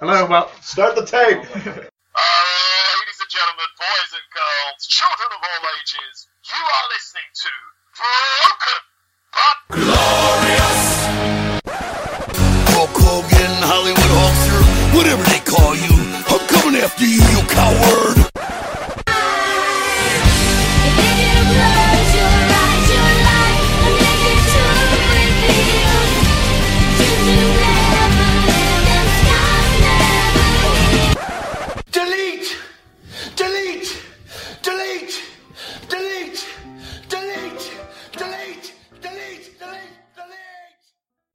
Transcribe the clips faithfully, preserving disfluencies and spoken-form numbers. Hello, well, start the tape. Uh, ladies and gentlemen, boys and girls, children of all ages, you are listening to Broken But Glorious. Hulk Hogan, Hollywood Hulkster, whatever they call you, I'm coming after you, you coward.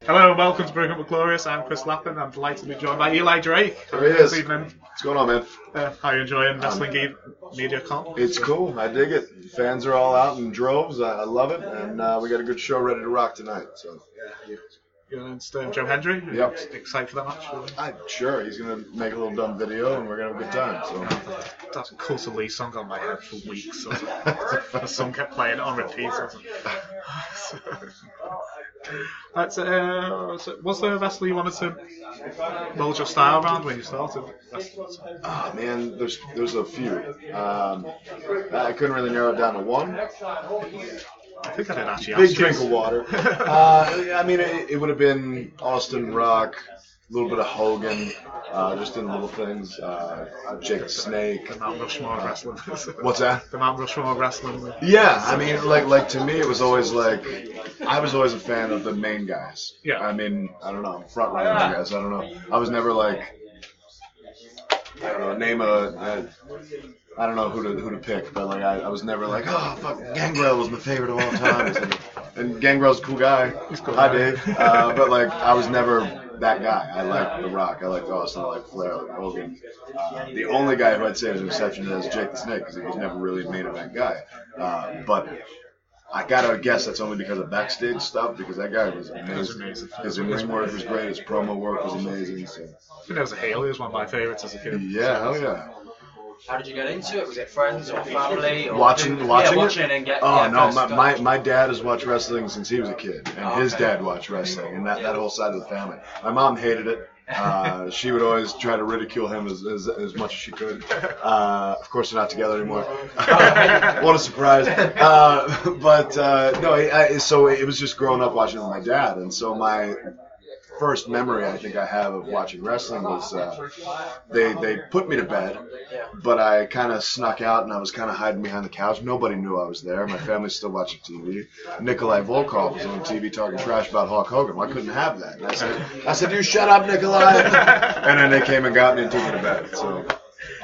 Hello and welcome to Broken But Glorious. I'm Chris Lappin. I'm delighted to be joined by Eli Drake. There he is. Evening. What's going on, man? Uh, how are you enjoying Wrestling um, Media Con? It's cool. I dig it. Fans are all out in droves. I, I love it. And uh, we got a good show ready to rock tonight. So, yeah. You're going to stay Joe Hendry? Yep. Excited for that match? Really? I'm sure. He's going to make a little dumb video and we're going to have a good time. So. That's a Coulter Lee song on my head for weeks. So. The first song kept playing on repeat. So. That's, uh, was there a wrestler you wanted to mold your style around when you started? Ah, oh, man, there's there's a few. Um, I couldn't really narrow it down to one. I think I did actually. Big ask drink you. Of water. uh, I mean, it, it would have been Austin Rock, a little bit of Hogan, uh, just in little things. Uh, Jake the Snake. The Mount Rushmore uh, wrestling. What's that? The Mount Rushmore wrestling. Yeah, I mean, like, like to me, it was always like, I was always a fan of the main guys. Yeah. I mean, I don't know, front running guys. I don't know. I was never like, I don't know, name a. a I don't know who to who to pick, but like I, I was never like, oh fuck, Gangrel was my favorite of all time, and Gangrel's a cool guy. He's cool. Hi, Dave. Uh, but like I was never that guy. I liked The Rock. I liked Austin. I liked Flair. I liked Hogan. Uh, the only guy who I'd say is an exception is Jake the Snake because he was never really a main event guy. Uh, but I gotta guess that's only because of backstage stuff, because that guy was amazing. amazing. His voice work was great. His promo work was amazing. So. I think that was a Haley. It was one of my favorites as a kid. Yeah, hell yeah. How did you get into it? Was it friends or family? Or watching, did, watching, yeah, watching it? And get. Oh yeah, no, my, my my dad has watched wrestling since he was a kid, and oh, his okay. dad watched wrestling, and that, that whole side of the family. My mom hated it. Uh, she would always try to ridicule him as as, as much as she could. Uh, of course, they're not together anymore. Uh, what a surprise! Uh, but uh, no, I, I, so it was just growing up watching it with my dad, and so my. First memory I think I have of watching wrestling was uh, they they put me to bed, but I kind of snuck out and I was kind of hiding behind the couch. Nobody knew I was there. My family's still watching T V. Nikolai Volkov was on T V talking trash about Hulk Hogan. Well, I couldn't have that. And I said, I said, you shut up, Nikolai. And then they came and got me and took me to bed. So.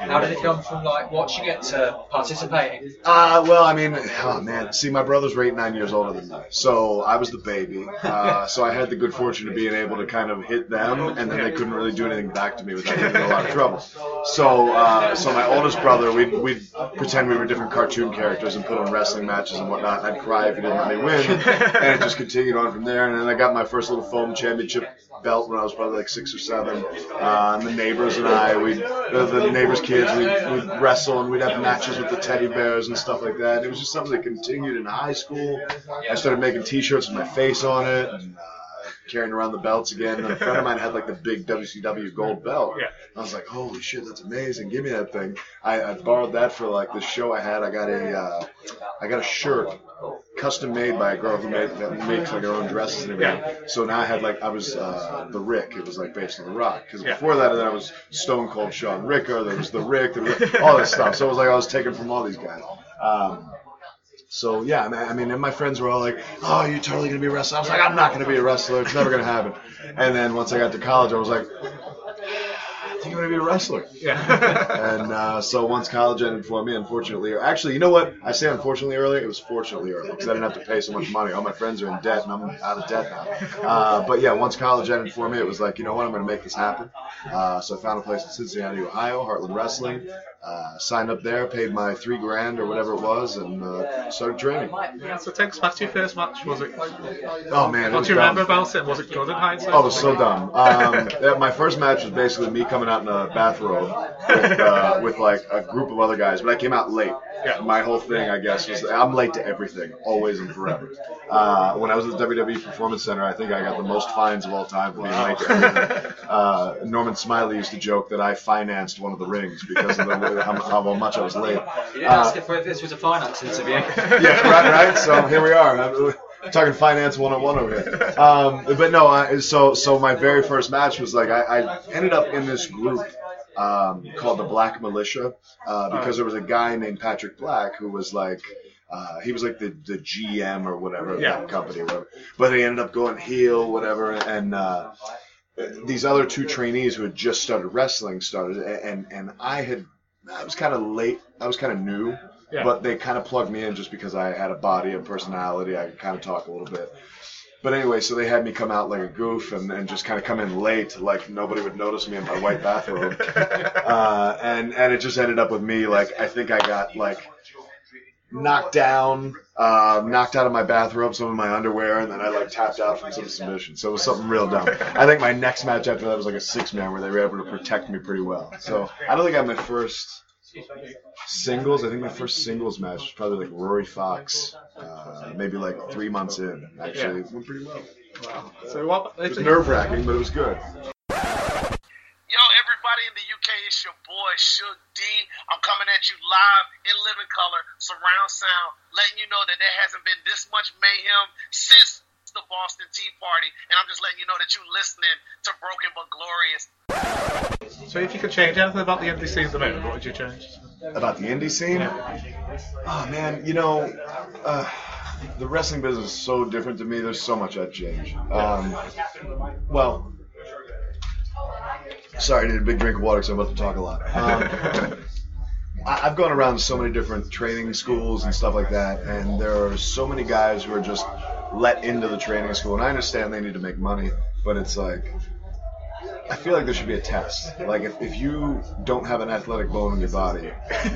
How did it come from like watching it to participating? Uh, well, I mean, oh man, see, my brothers were eight, nine years older than me, so I was the baby. Uh, so I had the good fortune of being able to kind of hit them, and then they couldn't really do anything back to me without getting in a lot of trouble. So, uh, so my oldest brother, we'd, we'd pretend we were different cartoon characters and put on wrestling matches and whatnot. And I'd cry if he didn't let me win, and it just continued on from there. And then I got my first little foam championship belt when I was probably like six or seven. Uh, and the neighbors and I, we the, the neighbors' kids, we'd, we'd wrestle and we'd have matches with the teddy bears and stuff like that. It was just something that continued in high school. I started making T-shirts with my face on it and uh, carrying around the belts again. And a friend of mine had like the big W C W gold belt. I was like, holy shit, that's amazing! Give me that thing. I, I borrowed that for like the show I had. I got a uh, I got a shirt. Custom made by a girl who made, that makes like her own dresses and everything. Yeah. So now I had like I was uh, the Rick. It was like based on The Rock. Because yeah. before that, then I was Stone Cold Sean Ricker. There was the Rick. There was all this stuff. So it was like I was taken from all these guys. Um, so yeah, I mean, and my friends were all like, "Oh, you're totally gonna be a wrestler." I was like, "I'm not gonna be a wrestler. It's never gonna happen." And then once I got to college, I was like. I think I'm going to be a wrestler. Yeah. and uh, so once college ended for me, unfortunately, or actually, you know what? I say unfortunately early. It was fortunately early because I didn't have to pay so much money. All my friends are in debt, and I'm out of debt now. Uh, but yeah, once college ended for me, it was like, you know what? I'm going to make this happen. Uh, so I found a place in Cincinnati, Ohio, Heartland Wrestling. Uh, signed up there, paid my three grand or whatever it was, and uh, started training. Yeah, so take us back to your first match. Was it? Like, oh man, what do you dumb. remember about it? Was it good in hindsight? Oh, it was so dumb. Um, my first match was basically me coming out. out in a bathrobe with, uh, with like a group of other guys, but I came out late. Yeah. My whole thing, I guess, was I'm late to everything, always and forever. Uh, when I was at the W W E Performance Center, I think I got the most fines of all time for being late to everything. Uh, Norman Smiley used to joke that I financed one of the rings because of the, how, how much I was late. You didn't uh, ask if this was a finance interview. Yeah, right, right. So here we are. I'm, Talking finance one oh one over here. Um, but no, I, so so my very first match was like, I, I ended up in this group um, called the Black Militia uh, because there was a guy named Patrick Black who was like, uh, he was like the, the G M or whatever of yeah. that company. Whatever. But he ended up going heel, whatever, and uh, these other two trainees who had just started wrestling started, and, and I had, I was kind of late, I was kind of new. Yeah. But they kind of plugged me in just because I had a body and personality. I could kind of talk a little bit. But anyway, so they had me come out like a goof and, and just kind of come in late, like nobody would notice me in my white bathrobe. uh, and, and it just ended up with me, like, I think I got, like, knocked down, uh, knocked out of my bathrobe, some of my underwear, and then I, like, tapped out from some submission. So it was something real dumb. I think my next match after that was, like, a six-man where they were able to protect me pretty well. So I don't think I had my first... Singles, I think my first singles match was probably like Rory Fox, uh, maybe like three months in. Actually, it went pretty well. Wow. So what? It was nerve-wracking, but it was good. Yo, everybody in the U K, it's your boy Shuk D. I'm coming at you live in living color, surround sound, letting you know that there hasn't been this much mayhem since the Boston Tea Party, and I'm just letting you know that you're listening to Broken But Glorious. So if you could change anything about the indie scene at the moment, what would you change? About the indie scene? Yeah. Oh, man, you know, uh, the wrestling business is so different to me. There's so much I'd change. Um, well, sorry, I need a big drink of water because I'm about to talk a lot. Um, I've gone around so many different training schools and stuff like that, and there are so many guys who are just let into the training school. And I understand they need to make money, but it's like... I feel like there should be a test. Like, if, if you don't have an athletic bone in your body,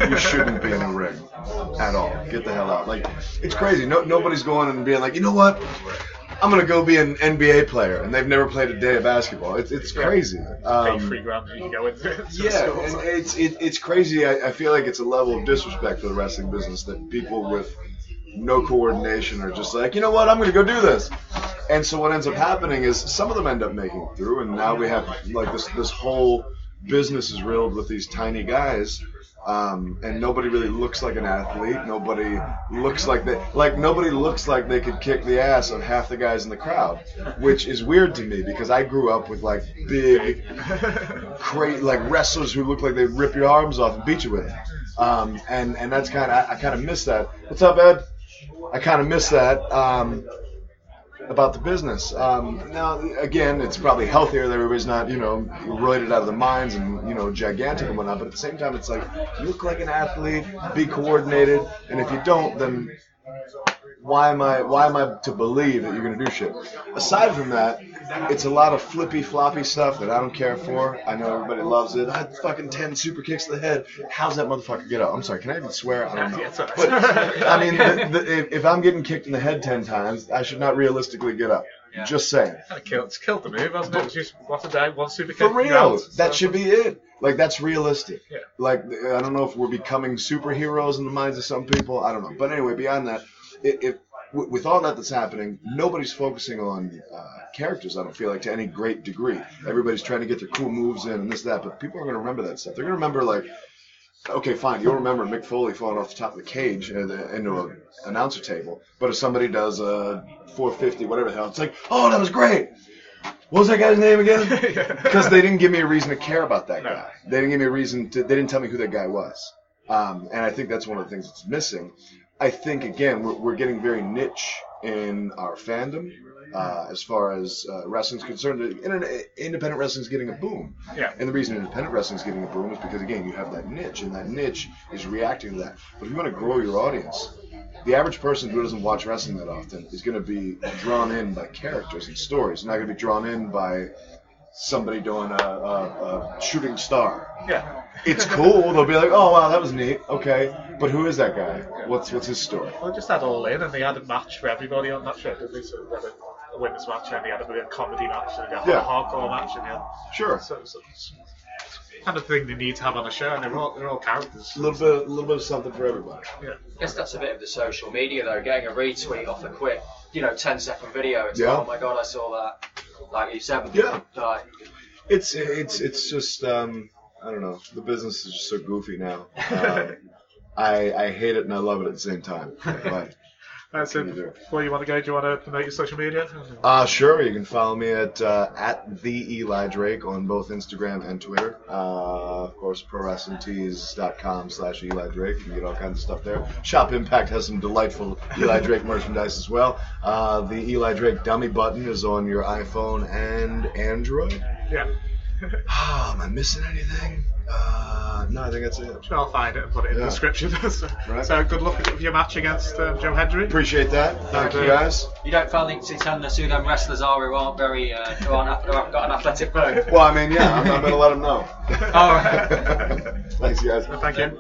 you shouldn't be in the ring at all. Get the hell out. Like, it's crazy. No, nobody's going and being like, you know what? I'm going to go be an N B A player. And they've never played a day of basketball. It's, it's crazy. Um, Pay free ground you can go into it. Yeah, it's, it, it's crazy. I, I feel like it's a level of disrespect for the wrestling business that people with no coordination are just like, you know what? I'm going to go do this. And so what ends up happening is some of them end up making it through, and now we have like this this whole business is riddled with these tiny guys, um, and nobody really looks like an athlete. Nobody looks like they like nobody looks like they could kick the ass of half the guys in the crowd, which is weird to me because I grew up with like big, great like wrestlers who look like they rip your arms off and beat you with them, um, and and that's kind of I, I kind of miss that. What's up, Ed? I kind of miss that. Um, about the business. Um, now, again, it's probably healthier that everybody's not, you know, roided out of their minds and, you know, gigantic and whatnot, but at the same time, it's like, you look like an athlete, be coordinated, and if you don't, then why am I, why am I to believe that you're going to do shit? Aside from that, it's a lot of flippy, floppy stuff that I don't care for. I know everybody loves it. I had fucking ten super kicks to the head. How's that motherfucker get up? I'm sorry, can I even swear? I don't know. But, I mean, the, the, if I'm getting kicked in the head ten times, I should not realistically get up. Yeah. Just saying. It's killed the move, hasn't it? It's just what a day, one super kick. For real, that should be it. Like, that's realistic. Yeah. Like, I don't know if we're becoming superheroes in the minds of some people. I don't know. But anyway, beyond that, it, it, with all that that's happening, nobody's focusing on uh, characters, I don't feel like, to any great degree. Everybody's trying to get their cool moves in and this, that, but people are going to remember that stuff. They're going to remember, like, okay, fine, you'll remember Mick Foley falling off the top of the cage into an announcer table, but if somebody does a four fifty, whatever the hell, it's like, oh, that was great! What was that guy's name again? Because they didn't give me a reason to care about that no. guy. They didn't give me a reason to, they didn't tell me who that guy was. Um, and I think that's one of the things that's missing. I think, again, we're, we're getting very niche in our fandom uh, as far as uh, wrestling's concerned. Independent wrestling's getting a boom. Yeah. And the reason independent wrestling's getting a boom is because, again, you have that niche, and that niche is reacting to that. But if you want to grow your audience, the average person who doesn't watch wrestling that often is going to be drawn in by characters and stories. They're not going to be drawn in by somebody doing a, a, a shooting star. Yeah. It's cool. They'll be like, oh, wow, that was neat. Okay. But who is that guy? What's what's his story? Well, they just had All In, and they had a match for everybody on that show, didn't they? So they had a women's match, and they had a comedy match, and they had a yeah. hardcore match, and they had... Sure. So, so, so. kind of thing they need to have on a show, and they're all they're all characters. A little bit, a little bit of something for everybody. Yeah. I guess that's a bit of the social media though, getting a retweet off a quick, you know, ten second video. It's yeah. like, oh my god, I saw that. Like you said, yeah. Like, it's it's it's just um I don't know. The business is just so goofy now. Um, I I hate it and I love it at the same time. But that's it. Where you want to go? Do you want to promote your social media? Uh, sure. You can follow me at uh, at the Eli Drake on both Instagram and Twitter. Uh, of course, prowrestlingtees.com slash Eli Drake. You can get all kinds of stuff there. Shop Impact has some delightful Eli Drake merchandise as well. Uh, the Eli Drake dummy button is on your iPhone and Android. Yeah. Oh, am I missing anything? Uh, no, I think that's it. Sure, I'll find it and put it in yeah. the description. so, right. so good luck with your match against uh, Joe Hendry. Appreciate that. Thank you, guys. You don't find it's under Sudan wrestlers are who aren't very uh, who aren't who haven't got an athletic bone. Well, I mean, yeah, I'm, I'm gonna let them know. All right. Thanks, guys. Well, thank you.